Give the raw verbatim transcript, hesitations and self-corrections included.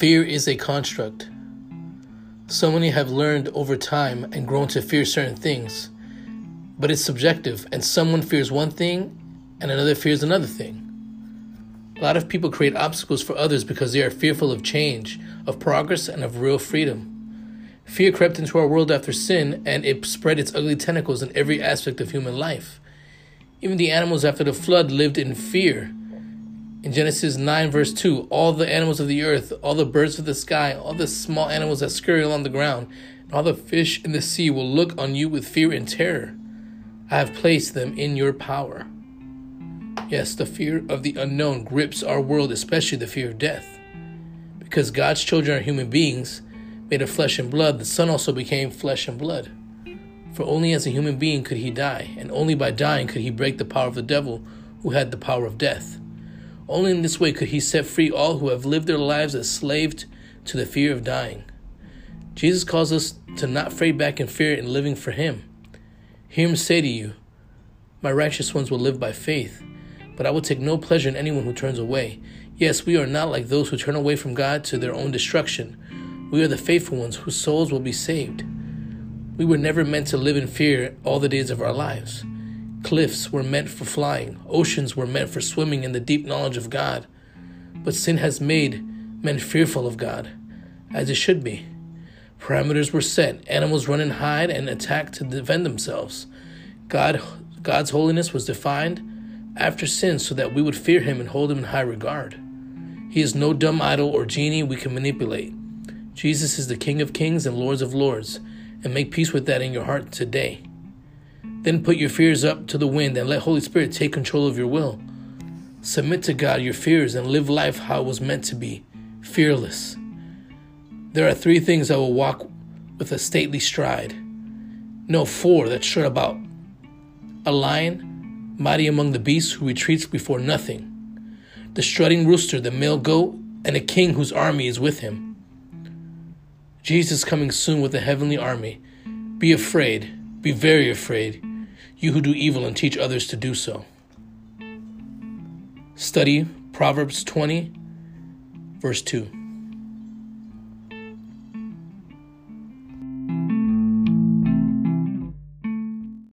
Fear is a construct. So many have learned over time and grown to fear certain things, but it's subjective, and someone fears one thing and another fears another thing. A lot of people create obstacles for others because they are fearful of change, of progress, and of real freedom. Fear crept into our world after sin, and it spread its ugly tentacles in every aspect of human life. Even the animals after the flood lived in fear. In Genesis nine verse two, all the animals of the earth, all the birds of the sky, all the small animals that scurry along the ground, and all the fish in the sea will look on you with fear and terror. I have placed them in your power. Yes, the fear of the unknown grips our world, especially the fear of death. Because God's children are human beings, made of flesh and blood, the Son also became flesh and blood. For only as a human being could he die, and only by dying could he break the power of the devil, who had the power of death. Only in this way could he set free all who have lived their lives as slaves to the fear of dying. Jesus calls us to not fade back in fear and living for him. Hear him say to you, "My righteous ones will live by faith, but I will take no pleasure in anyone who turns away." Yes, we are not like those who turn away from God to their own destruction. We are the faithful ones whose souls will be saved. We were never meant to live in fear all the days of our lives. Cliffs were meant for flying. Oceans were meant for swimming in the deep knowledge of God. But sin has made men fearful of God, as it should be. Parameters were set. Animals run and hide and attack to defend themselves. God, God's holiness was defined after sin so that we would fear him and hold him in high regard. He is no dumb idol or genie we can manipulate. Jesus is the King of kings and Lord of lords, and make peace with that in your heart today. Then put your fears up to the wind and let Holy Spirit take control of your will. Submit to God your fears and live life how it was meant to be, fearless. There are three things that will walk with a stately stride. No, four that strut about. A lion, mighty among the beasts, who retreats before nothing. The strutting rooster, the male goat, and a king whose army is with him. Jesus coming soon with a heavenly army. Be afraid. Be very afraid, you who do evil and teach others to do so. Study Proverbs twenty, verse two.